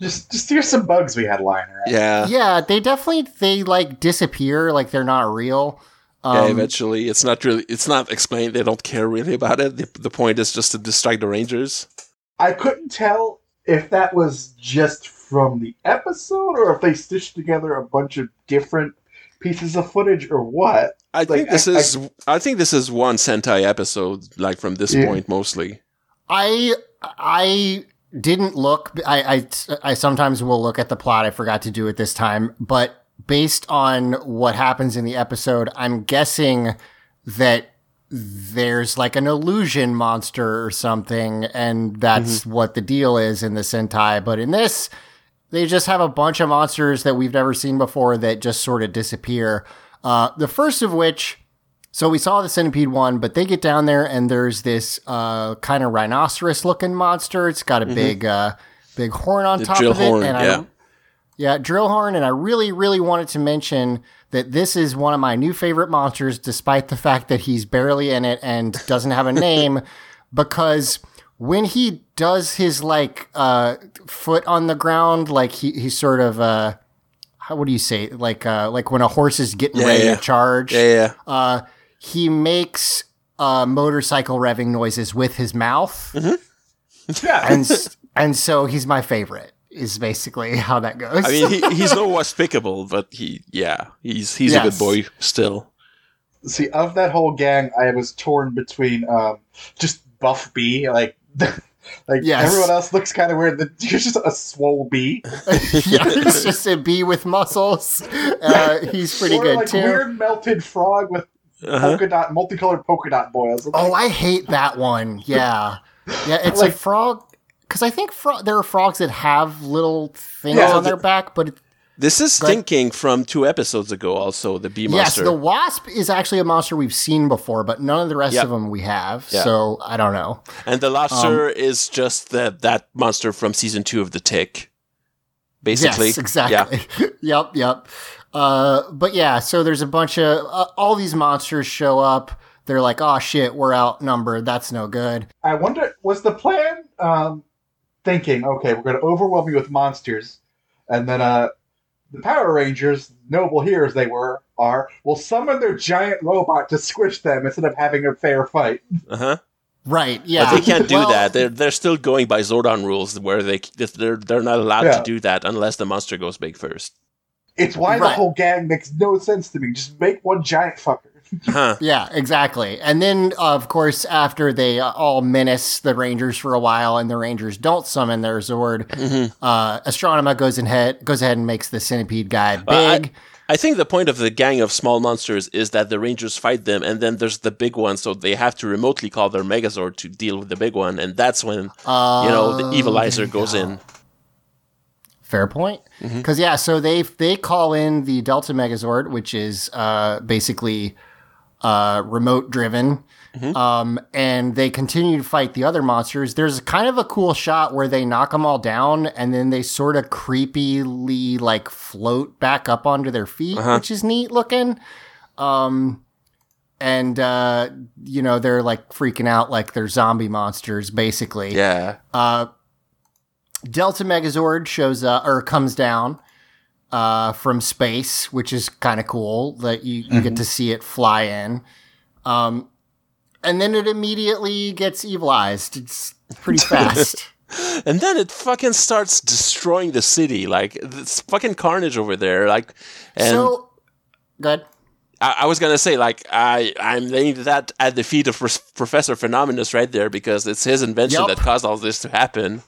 Just, just here's some bugs we had lying around. Yeah. Yeah. They definitely, they like disappear. Like they're not real. Um, yeah, eventually, it's not really, it's not explained. They don't care really about it. The, the point is just to distract the Rangers. I couldn't tell if that was just from the episode or if they stitched together a bunch of different pieces of footage or what. I like, think this I, is, I, I think this is one Sentai episode, like from this yeah. point mostly. I, I didn't look. I, I, I sometimes will look at the plot. I forgot to do it this time, but. Based on what happens in the episode, I'm guessing that there's like an illusion monster or something, and that's mm-hmm. what the deal is in the Sentai. But in this, they just have a bunch of monsters that we've never seen before that just sort of disappear. Uh, the first of which, so we saw the centipede one, but they get down there and there's this uh, kind of rhinoceros-looking monster. It's got a mm-hmm. big uh, big horn on the top of it. Horn, and yeah. I Yeah, Drillhorn, and I really, really wanted to mention that this is one of my new favorite monsters, despite the fact that he's barely in it and doesn't have a name, because when he does his, like, uh, foot on the ground, like, he, he sort of, uh, how what do you say, like uh, like when a horse is getting yeah, ready yeah. to charge, yeah, yeah. Uh, he makes uh, motorcycle revving noises with his mouth. Mm-hmm. Yeah. And And so he's my favorite, is basically how that goes. I mean, he, he's no despicable, but he, yeah, he's he's yes. a good boy still. See, of that whole gang, I was torn between um, just Buff B, like, like yes. everyone else looks kind of weird. You're just a swole B. Yeah, it's just a B with muscles. Uh, he's pretty or good like too. Weird melted frog with uh-huh. polka dot, multicolored polka dot boils. Like, oh, I hate that one. Yeah, yeah, it's like, a frog. Because I think fro- there are frogs that have little things yeah, on the, their back, but... It, this is stinking like, from two episodes ago also, the bee monster. Yes, the wasp is actually a monster we've seen before, but none of the rest yep. of them we have, yep. so I don't know. And the lobster um, is just the, that monster from season two of The Tick, basically. Yes, exactly. Yeah. yep, yep. Uh, but yeah, so there's a bunch of... Uh, all these monsters show up. They're like, oh shit, we're outnumbered. That's no good. I wonder, was the plan... Um, thinking, okay, we're going to overwhelm you with monsters, and then uh, the Power Rangers, noble heroes they were, are, will summon their giant robot to squish them instead of having a fair fight. Uh-huh. Right, yeah. But they can't do well, that. They're they're still going by Zordon rules, where they, they're they're not allowed yeah. to do that unless the monster goes big first. It's why right. the whole gang makes no sense to me. Just make one giant fucker. Huh. Yeah, exactly. And then, of course, after they uh, all menace the Rangers for a while and the Rangers don't summon their Zord, mm-hmm. uh, Astronema goes, in head, goes ahead and makes the centipede guy big. Uh, I, I think the point of the gang of small monsters is that the Rangers fight them, and then there's the big one, so they have to remotely call their Megazord to deal with the big one, and that's when uh, you know the Evilizer goes in. Fair point. Because, mm-hmm. yeah, so they, they call in the Delta Megazord, which is uh, basically... Uh, remote driven. Mm-hmm. Um, and they continue to fight the other monsters. There's kind of a cool shot where they knock them all down and then they sort of creepily like float back up onto their feet, uh-huh. which is neat looking. Um, and, uh, you know, they're like freaking out like they're zombie monsters basically. Yeah. Uh, Delta Megazord shows up or comes down. Uh, from space, which is kind of cool that you, you mm-hmm. get to see it fly in. Um, and then it immediately gets evilized. It's pretty fast. And then it fucking starts destroying the city. Like, it's fucking carnage over there. Like, and so, go ahead. I, I was going to say, like, I, I'm laying that at the feet of Pro- Professor Phenomenus right there because it's his invention yep. that caused all this to happen.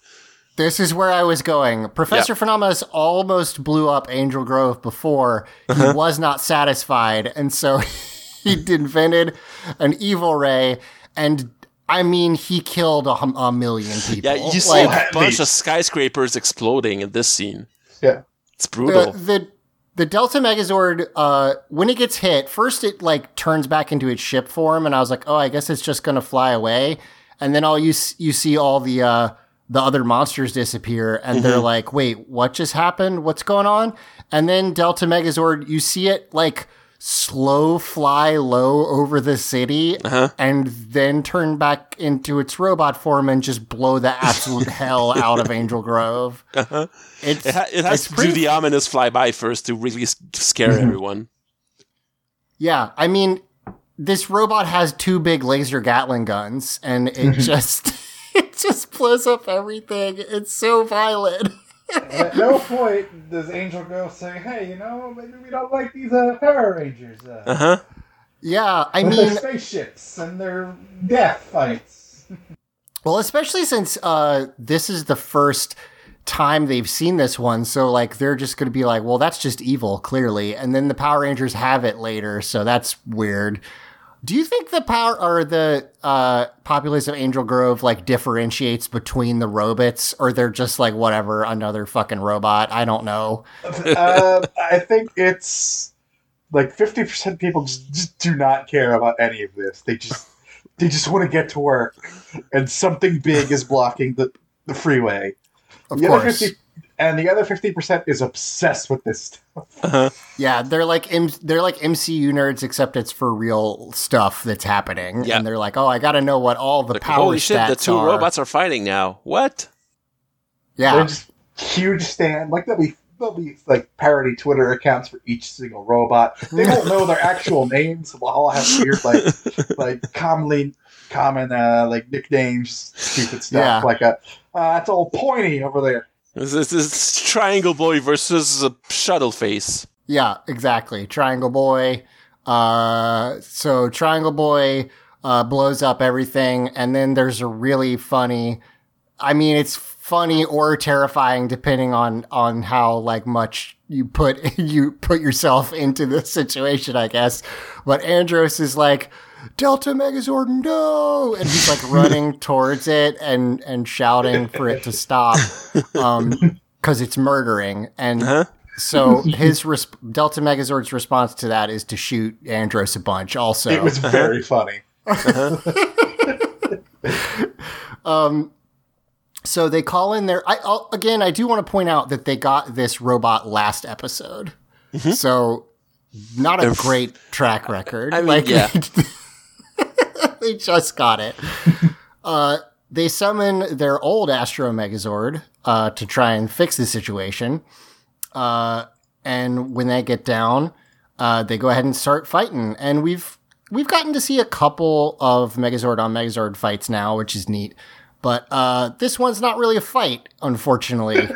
This is where I was going. Professor yep. Phenomenus almost blew up Angel Grove before. Uh-huh. He was not satisfied, and so he invented an evil ray, and I mean, he killed a, a million people. Yeah, you see like, a bunch of skyscrapers exploding in this scene. Yeah. It's brutal. The, the, the Delta Megazord, uh, when it gets hit, first it like turns back into its ship form, and I was like, oh, I guess it's just going to fly away. And then all you you see all the... Uh, the other monsters disappear and mm-hmm. they're like, wait, what just happened? What's going on? And then Delta Megazord, you see it like slow fly low over the city uh-huh. and then turn back into its robot form and just blow the absolute hell out of Angel Grove. Uh-huh. It's, it, ha- it has it's to pretty- do the ominous flyby first to really scare mm-hmm. everyone. Yeah. I mean, this robot has two big laser Gatling guns and it mm-hmm. just... It just blows up everything. It's so violent. At no point does Angel Grove say, hey, you know, maybe we don't like these uh, Power Rangers. Uh huh. Yeah, I mean. Their spaceships and their death fights. Well, especially since uh, this is the first time they've seen this one. So, like, they're just going to be like, well, that's just evil, clearly. And then the Power Rangers have it later. So that's weird. Do you think the power or the uh, populace of Angel Grove like differentiates between the robots, or they're just like whatever, another fucking robot? I don't know. uh, I think it's like fifty percent people just, just do not care about any of this. They just they just want to get to work, and something big is blocking the, the freeway. Of the course. Other fifty- And the other fifty percent is obsessed with this stuff. Uh-huh. Yeah, they're like M- they're like M C U nerds, except it's for real stuff that's happening. Yeah. And they're like, oh, I got to know what all the like, power holy shit, stats the two are. Robots are fighting now. What? Yeah. They're just huge stand. Like, they'll be there'll be like parody Twitter accounts for each single robot. They won't know their actual names. They'll all have weird, like, like commonly common uh, like nicknames, stupid stuff. Yeah. Like a uh, it's all pointy over there. This is this Triangle Boy versus a Shuttle Face. Yeah, exactly. Triangle Boy. Uh, so Triangle Boy uh, blows up everything, and then there's a really funny. I mean, it's funny or terrifying depending on on how like much you put you put yourself into this situation, I guess. But Andros is like, Delta Megazord, no! And he's like running towards it and and shouting for it to stop, um, because it's murdering. And uh-huh. so his resp- Delta Megazord's response to that is to shoot Andros a bunch. Also, it was very funny. Uh-huh. um. So they call in their. I I'll, again, I do want to point out that they got this robot last episode. Mm-hmm. So not a great track record. I mean, like, yeah. They just got it. uh, they summon their old Astro Megazord uh, to try and fix the situation. Uh, and when they get down, uh, they go ahead and start fighting. And we've we've gotten to see a couple of Megazord on Megazord fights now, which is neat. But uh, this one's not really a fight, unfortunately.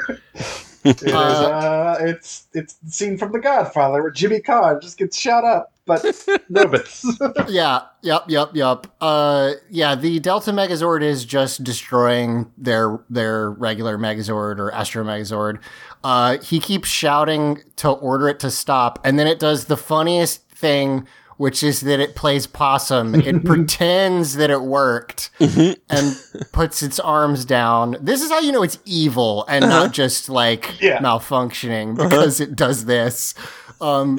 It is, uh, it's it's the scene from The Godfather where Jimmy Carr just gets shot up, but nervous. yeah, yep, yep, yep. Uh, yeah, the Delta Megazord is just destroying their their regular Megazord or Astro Megazord. Uh, he keeps shouting to order it to stop, and then it does the funniest thing, which is that it plays possum. It pretends that it worked and puts its arms down. This is how you know it's evil and uh-huh. not just like yeah. malfunctioning because uh-huh. it does this. Um,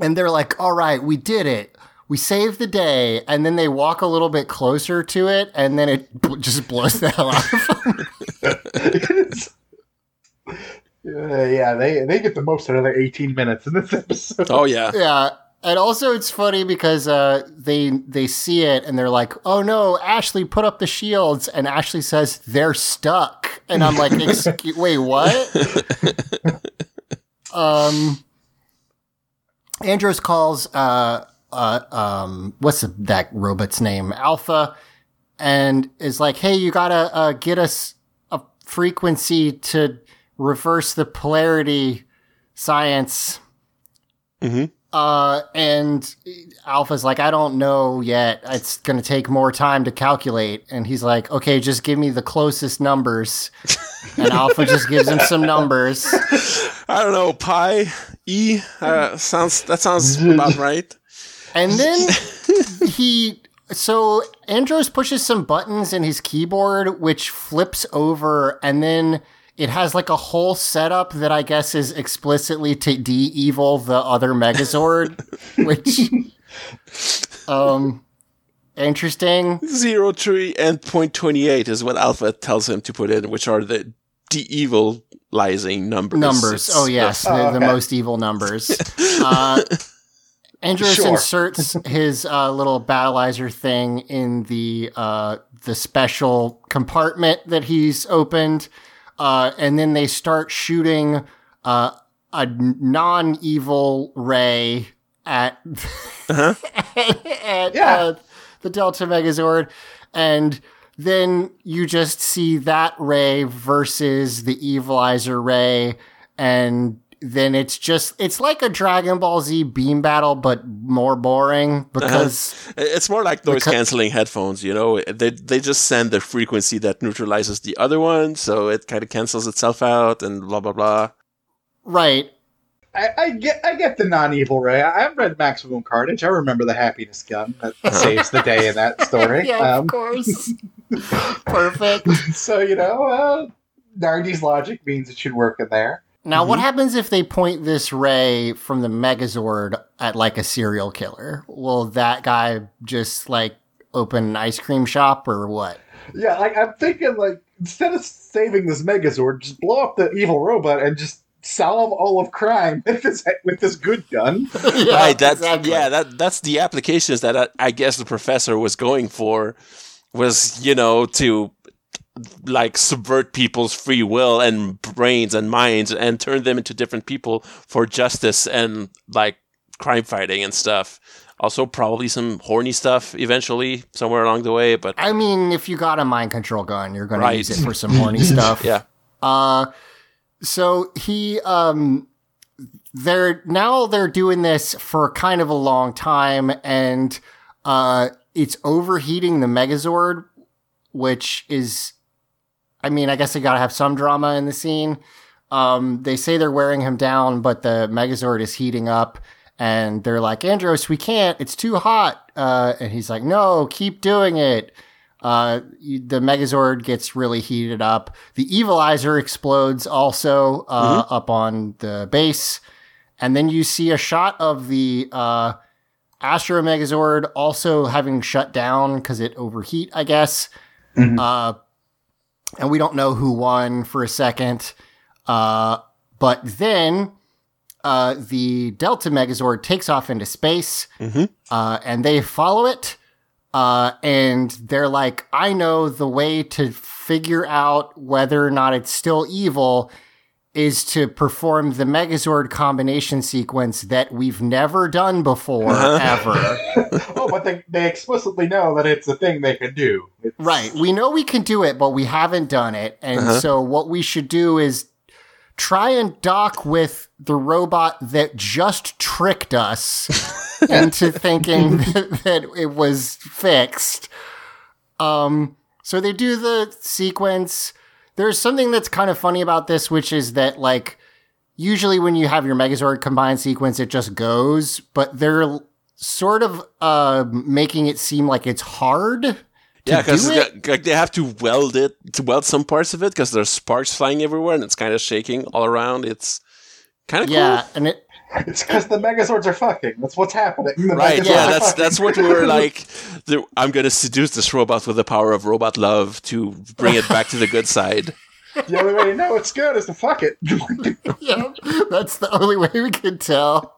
and they're like, all right, we did it. We saved the day. And then they walk a little bit closer to it and then it b- just blows the hell out of them. uh, yeah, they, they get the most out of their eighteen minutes in this episode. Oh, yeah. Yeah. And also, it's funny because uh, they they see it and they're like, "Oh no, Ashley, put up the shields!" And Ashley says, "They're stuck." And I'm like, Excuse- "Wait, what?" um, Andros calls uh, uh um what's the, that robot's name? Alpha, and is like, "Hey, you gotta uh, get us a frequency to reverse the polarity science." Mm-hmm. Uh, and Alpha's like, I don't know yet. It's going to take more time to calculate. And he's like, okay, just give me the closest numbers. And Alpha just gives him some numbers. I don't know. Pi, E, uh, sounds, that sounds about right. And then he, so Andros pushes some buttons in his keyboard, which flips over and then it has like a whole setup that I guess is explicitly to de-evil the other Megazord, which, um, interesting. Zero, three, and point twenty-eight is what Alpha tells him to put in, which are the de-evilizing numbers. Numbers. It's, oh yes, oh, okay. the, the most evil numbers. uh, Andros sure. inserts his uh, little battleizer thing in the uh, the special compartment that he's opened. Uh, and then they start shooting uh, a non-evil ray at, uh-huh. at yeah. uh, the Delta Megazord. And then you just see that ray versus the evilizer ray. And then it's just, it's like a Dragon Ball Z beam battle, but more boring because... Uh-huh. It's more like noise-canceling headphones, you know? They they just send the frequency that neutralizes the other one, so it kind of cancels itself out and blah, blah, blah. Right. I, I get I get the non-evil ray. I've read Maximum Carnage. I remember the happiness gun that uh-huh. saves the day in that story. yeah, um, of course. Perfect. So, you know, uh, Nardi's logic means it should work in there. Now, mm-hmm. what happens if they point this ray from the Megazord at, like, a serial killer? Will that guy just, like, open an ice cream shop or what? Yeah, like, I'm thinking, like, instead of saving this Megazord, just blow up the evil robot and just solve all of crime with this, with this good gun. yeah, right, that's, exactly. yeah that, that's the applications that I, I guess the professor was going for was, you know, to like subvert people's free will and brains and minds and turn them into different people for justice and like crime fighting and stuff. Also, probably some horny stuff eventually somewhere along the way. But I mean, if you got a mind control gun, you're going right. to use it for some horny stuff. Yeah. Uh, so he, um, they're now they're doing this for kind of a long time, and uh, it's overheating the Megazord, which is, I mean, I guess they got to have some drama in the scene. Um, they say they're wearing him down, but the Megazord is heating up. And they're like, Andros, we can't. It's too hot. Uh, and he's like, no, keep doing it. Uh, the Megazord gets really heated up. The Evilizer explodes also uh, mm-hmm. up on the base. And then you see a shot of the uh, Astro Megazord also having shut down because it overheat, I guess. Mm-hmm. Uh, and we don't know who won for a second. Uh, but then... Uh, the Delta Megazord takes off into space, mm-hmm. uh, and they follow it, uh, and they're like, I know the way to figure out whether or not it's still evil is to perform the Megazord combination sequence that we've never done before, uh-huh. ever. Oh, but they, they explicitly know that it's a thing they can do. It's... Right. We know we can do it, but we haven't done it, and uh-huh. so what we should do is try and dock with the robot that just tricked us into thinking that, that it was fixed. Um, so they do the sequence. There's something that's kind of funny about this, which is that, like, usually when you have your Megazord combined sequence, it just goes, but they're sort of uh, making it seem like it's hard. Yeah, because like, they have to weld it, to weld some parts of it, because there's sparks flying everywhere, and it's kind of shaking all around. It's kind of yeah, cool. And it, it's because the Megazords are fucking. That's what's happening. The right, Megazords yeah, that's fucking. That's what we were like, the, I'm going to seduce this robot with the power of robot love to bring it back to the good side. The only way you know it's good is to fuck it. Yeah, that's the only way we can tell.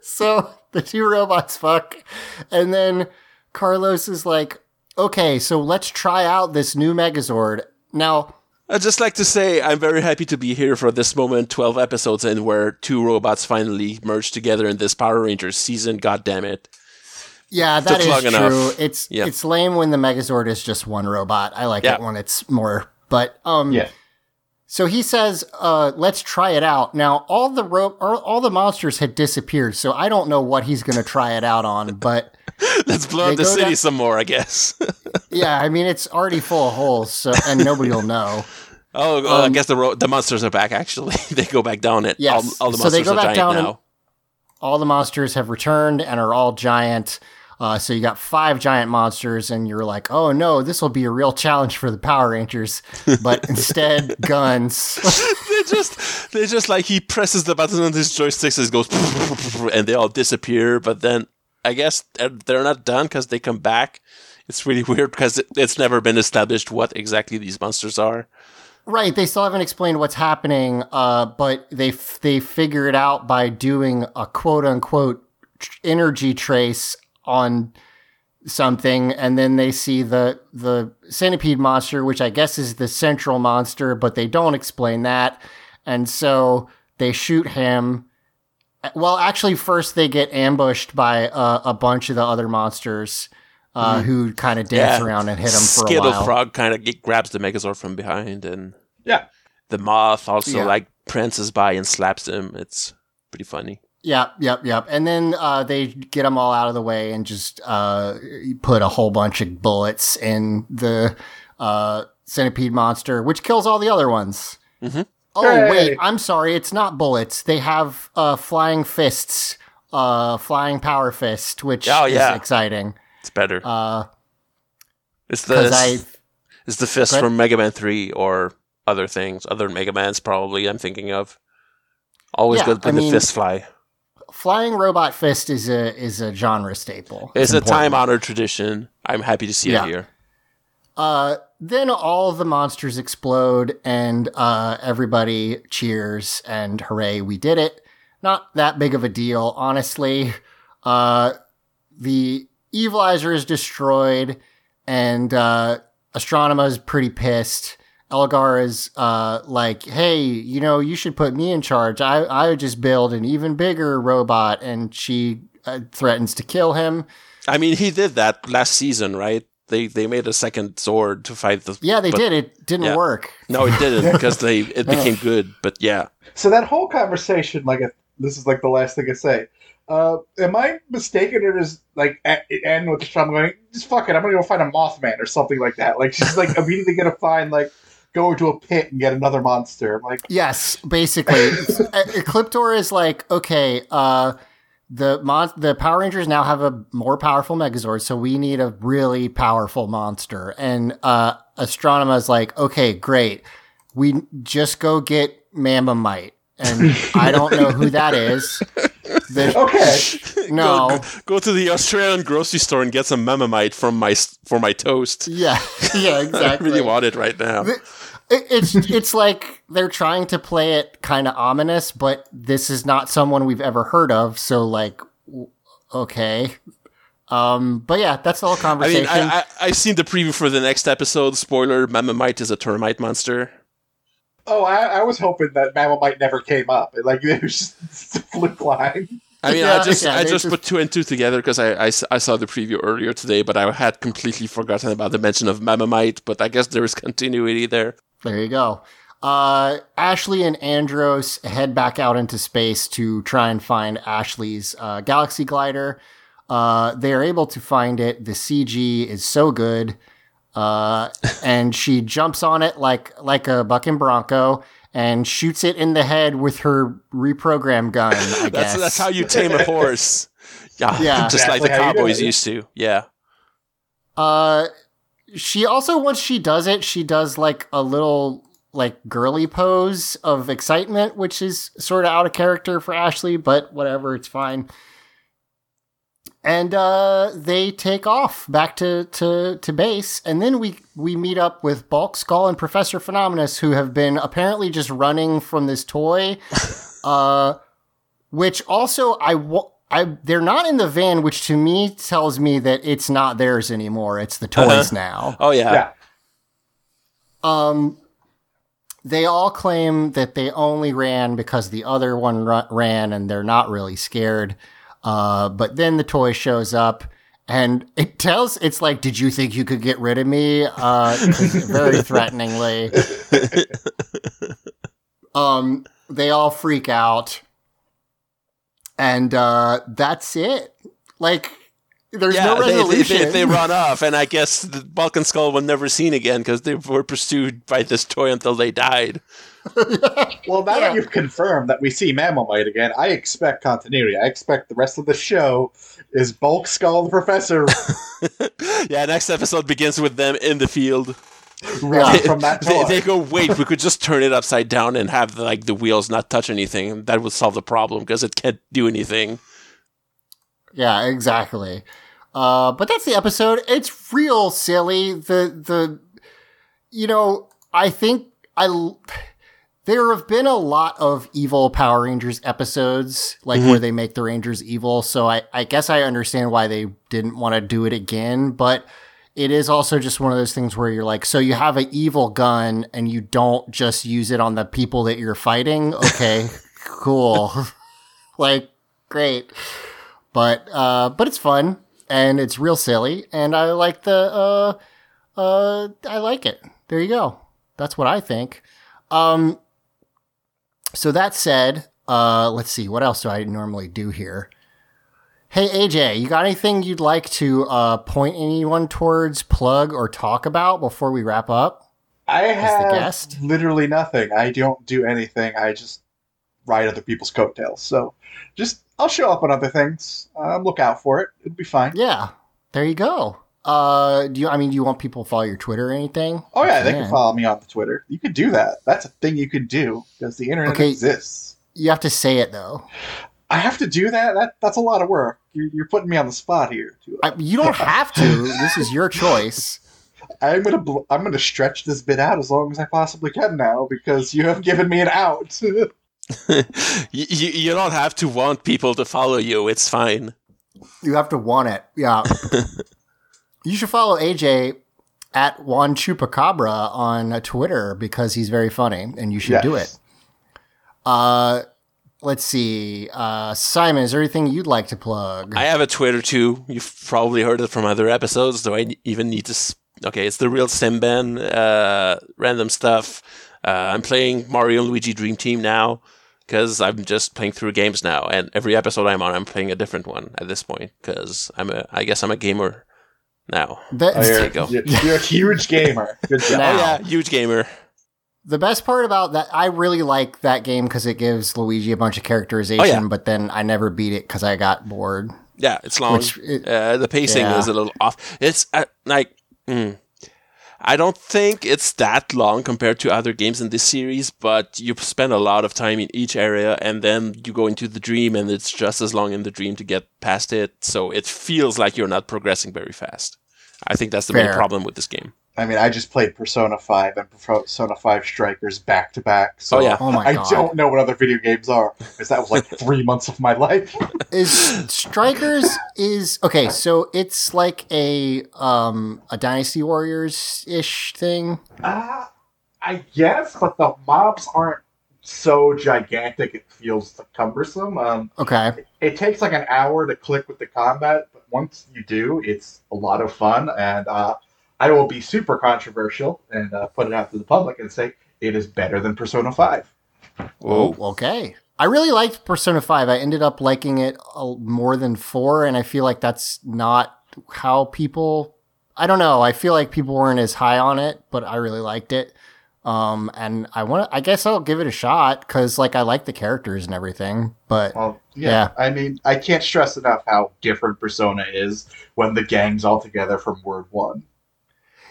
So the two robots fuck, and then Carlos is like, okay, so let's try out this new Megazord. Now, I'd just like to say I'm very happy to be here for this moment, twelve episodes in, where two robots finally merge together in this Power Rangers season, goddammit. Yeah, that is true. Enough. It's yeah. it's lame when the Megazord is just one robot. I like yeah. it when it's more. But um yeah. So he says, uh, let's try it out. Now, all the ro- all the monsters had disappeared, so I don't know what he's going to try it out on, but... Let's blow up the city down- some more, I guess. Yeah, I mean, it's already full of holes, so and nobody will know. Oh, well, um, I guess the ro- the monsters are back, actually. They go back down it. Yes. All, all the monsters so they go are back giant down now. All the monsters have returned and are all giant. Uh, so you got five giant monsters, and you're like, oh no, this will be a real challenge for the Power Rangers. But instead, guns. they just, they just like, he presses the button on his joysticks, and it goes, and they all disappear. But then, I guess they're not done because they come back. It's really weird because it, it's never been established what exactly these monsters are. Right, they still haven't explained what's happening, uh, but they f- they figure it out by doing a quote-unquote energy trace on something, and then they see the the centipede monster, which I guess is the central monster, but they don't explain that, and so they shoot him. Well, actually, first they get ambushed by uh, a bunch of the other monsters uh, mm. who kind of dance yeah. around and hit him for Skittle a while. Skittle Frog kind of grabs the Megazord from behind, and yeah, the moth also yeah. like prances by and slaps him. It's pretty funny. Yep, yep, yep. And then uh, they get them all out of the way and just uh, put a whole bunch of bullets in the uh, centipede monster, which kills all the other ones. Mm-hmm. Oh, hey. Wait, I'm sorry. It's not bullets. They have uh, flying fists, uh, flying power fist, which oh, yeah. is exciting. It's better. Uh, it's, the, I, it's the fist from Mega Man three or other things, other Mega Mans probably I'm thinking of. Always yeah, good when I mean, the fists fly. Flying robot fist is a is a genre staple. It's, it's a time-honored tradition. I'm happy to see yeah. it here. Uh, then all the monsters explode, and uh, everybody cheers, and hooray, we did it. Not that big of a deal, honestly. Uh, the Evilizer is destroyed, and uh, Astronema is pretty pissed. Elgar is uh, like, hey, you know, you should put me in charge. I, I would just build an even bigger robot. And she uh, threatens to kill him. I mean, he did that last season, right? They they made a second Zord to fight the... Yeah, they but, did. It didn't yeah. work. No, it didn't, because they it became good, but yeah. So that whole conversation, like, a, this is like the last thing I say. Uh, am I mistaken, or does like, it end with Trump going, just fuck it, I'm going to go find a Mothman or something like that? Like, she's like immediately going to find, like, go to a pit and get another monster. I'm like, yes, basically. Ecliptor is like, okay, uh... The mon- the Power Rangers now have a more powerful Megazord, so we need a really powerful monster. And uh, Astronoma's like, okay, great. We just go get Mamamite. And I don't know who that is. The- okay. No. Go, go, go to the Australian grocery store and get some Mamamite from my, for my toast. Yeah, yeah, exactly. I really want it right now. The- It's it's like they're trying to play it kind of ominous, but this is not someone we've ever heard of. So, like, okay. Um, but yeah, that's the whole conversation. I mean, I, I, I've seen the preview for the next episode. Spoiler, Mamamite is a termite monster. Oh, I, I was hoping that Mamamite never came up. Like, it was just a flip line. I mean, yeah, I just yeah, I just, just put two and two together because I, I, I saw the preview earlier today, but I had completely forgotten about the mention of Mamamite, but I guess there is continuity there. There you go. Uh, Ashley and Andros head back out into space to try and find Ashley's uh, galaxy glider. Uh, they are able to find it. The C G is so good. Uh, and she jumps on it like like a bucking bronco and shoots it in the head with her reprogram gun, I guess. that's, that's how you tame a horse. Yeah, yeah. Just exactly like the cowboys used to. Yeah. Uh... She also, once she does it, she does like a little like girly pose of excitement, which is sort of out of character for Ashley, but whatever, it's fine. And uh, they take off back to, to, to base, and then we, we meet up with Bulk, Skull, and Professor Phenomenus, who have been apparently just running from this toy, uh, which also I want. I, they're not in the van, which to me tells me that it's not theirs anymore. It's the toys uh-huh. now. Oh, yeah. yeah. Um, they all claim that they only ran because the other one r- ran and they're not really scared. Uh, but then the toy shows up and it tells, it's like, did you think you could get rid of me? Uh, very threateningly. um, they all freak out. And uh, that's it. Like, there's yeah, no resolution. They, they, they, they run off, and I guess the Bulk and Skull were never seen again because they were pursued by this toy until they died. Well, now yeah. that you've confirmed that we see Mamamite again, I expect continuity. I expect the rest of the show is Bulk, Skull, the Professor. Yeah, next episode begins with them in the field. Right, they, from that toy. They, they go, wait, we could just turn it upside down and have the, like the wheels not touch anything. That would solve the problem because it can't do anything. Yeah, exactly. Uh, but that's the episode. It's real silly. The the you know, I think I there have been a lot of evil Power Rangers episodes, like mm-hmm. where they make the Rangers evil. So I, I guess I understand why they didn't want to do it again, but. It is also just one of those things where you're like, so you have an evil gun and you don't just use it on the people that you're fighting. Okay, cool. Like, great. But, uh, but it's fun and it's real silly. And I like the, uh, uh, I like it. There you go. That's what I think. Um, so that said, uh, let's see, what else do I normally do here? Hey, A J, you got anything you'd like to uh, point anyone towards, plug, or talk about before we wrap up? I As have the guest? Literally nothing. I don't do anything. I just ride other people's coattails. So just I'll show up on other things. Um, look out for it. It'll be fine. Yeah, there you go. Uh, do you? I mean, do you want people to follow your Twitter or anything? Oh, yeah, oh, they man. can follow me on the Twitter. You could do that. That's a thing you could do because the internet okay, exists. You have to say it, though. I have to do that? That that's a lot of work. You're, you're putting me on the spot here. I, you don't have to. This is your choice. I'm gonna bl- I'm gonna stretch this bit out as long as I possibly can now because you have given me an out. you, you you don't have to want people to follow you. It's fine. You have to want it. Yeah. You should follow A J at Juan Chupacabra on Twitter because he's very funny and you should yes. do it. Uh, let's see. Uh, Simon, is there anything you'd like to plug? I have a Twitter too. You've probably heard it from other episodes. Do I even need to? Sp- okay, it's the real Simban. Uh, random stuff. Uh, I'm playing Mario and Luigi Dream Team now because I'm just playing through games now. And every episode I'm on, I'm playing a different one at this point because I'm a. I guess I'm a gamer now. That, oh, there you go. You're a huge gamer. Good job. Now, oh yeah, huge gamer. The best part about that, I really like that game because it gives Luigi a bunch of characterization, oh, yeah. but then I never beat it because I got bored. Yeah, it's long. Which, it, uh, the pacing yeah. is a little off. It's uh, like, mm, I don't think it's that long compared to other games in this series, but you spend a lot of time in each area, and then you go into the dream, and it's just as long in the dream to get past it, so it feels like you're not progressing very fast. I think that's the Fair. main problem with this game. I mean, I just played Persona five and Persona five Strikers back to back. So oh, yeah. oh my I God. don't know what other video games are because that was like three months of my life. Is Strikers is okay? So it's like a um, a Dynasty Warriors ish thing. Uh, I guess, but the mobs aren't so gigantic. It feels cumbersome. Um, okay, it, it takes like an hour to click with the combat, but once you do, it's a lot of fun and. Uh, I will be super controversial and uh, put it out to the public and say it is better than Persona five. Oh, okay. I really liked Persona five. I ended up liking it uh, more than four, and I feel like that's not how people... I don't know. I feel like people weren't as high on it, but I really liked it. Um, and I want. I guess I'll give it a shot because, like, I like the characters and everything. But well, yeah, yeah, I mean, I can't stress enough how different Persona is when the gang's all together from Word One.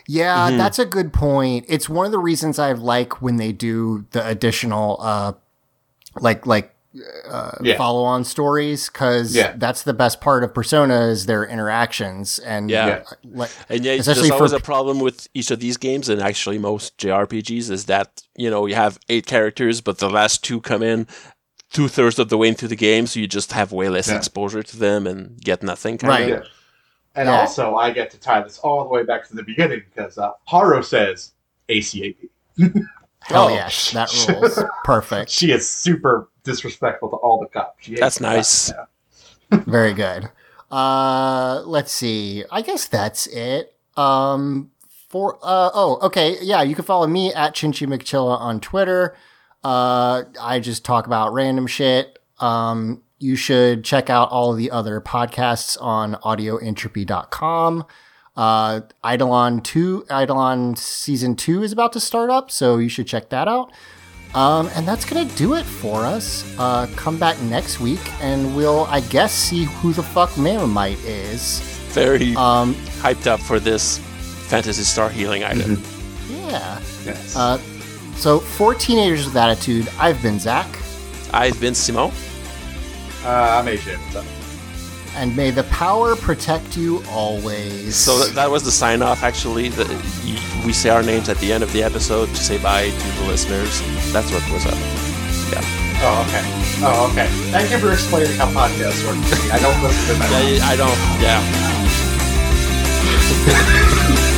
Yeah, mm-hmm. that's a good point. It's one of the reasons I like when they do the additional, uh, like, like uh, yeah. follow-on stories, because yeah. that's the best part of Persona is their interactions. And yeah, uh, like, and yeah, there's always for... a problem with each of these games, and actually most J R P Gs, is that, you know, you have eight characters, but the last two come in two-thirds of the way into the game, so you just have way less yeah. exposure to them and get nothing, kind right. of. Yeah. And yeah. also, I get to tie this all the way back to the beginning, because uh, Haro says A C A B. Hell oh. yes, that rules. Perfect. She is super disrespectful to all the cops. She that's nice. Cops Very good. Uh, let's see. I guess that's it. Um, for uh, Oh, okay. Yeah, you can follow me at Chinchy McChilla on Twitter. Uh, I just talk about random shit. Um... You should check out all of the other podcasts on audio entropy dot com. Uh, Eidolon two, Eidolon Season two is about to start up, so you should check that out. Um, and that's going to do it for us. Uh, come back next week, and we'll, I guess, see who the fuck Mamamite is. Very um, hyped up for this Fantasy Star Healing item. Yeah. Yes. Uh, so, for Teenagers with Attitude, I've been Zach. I've been Simon. Uh, I'm A J. What's up? And may the power protect you always. So th- that was the sign-off, actually. The, y- we say our names at the end of the episode to say bye to the listeners. That's what was up. Yeah. Oh, okay. Oh, okay. Thank you for explaining how podcasts work to me. I don't listen to them. I don't. Yeah.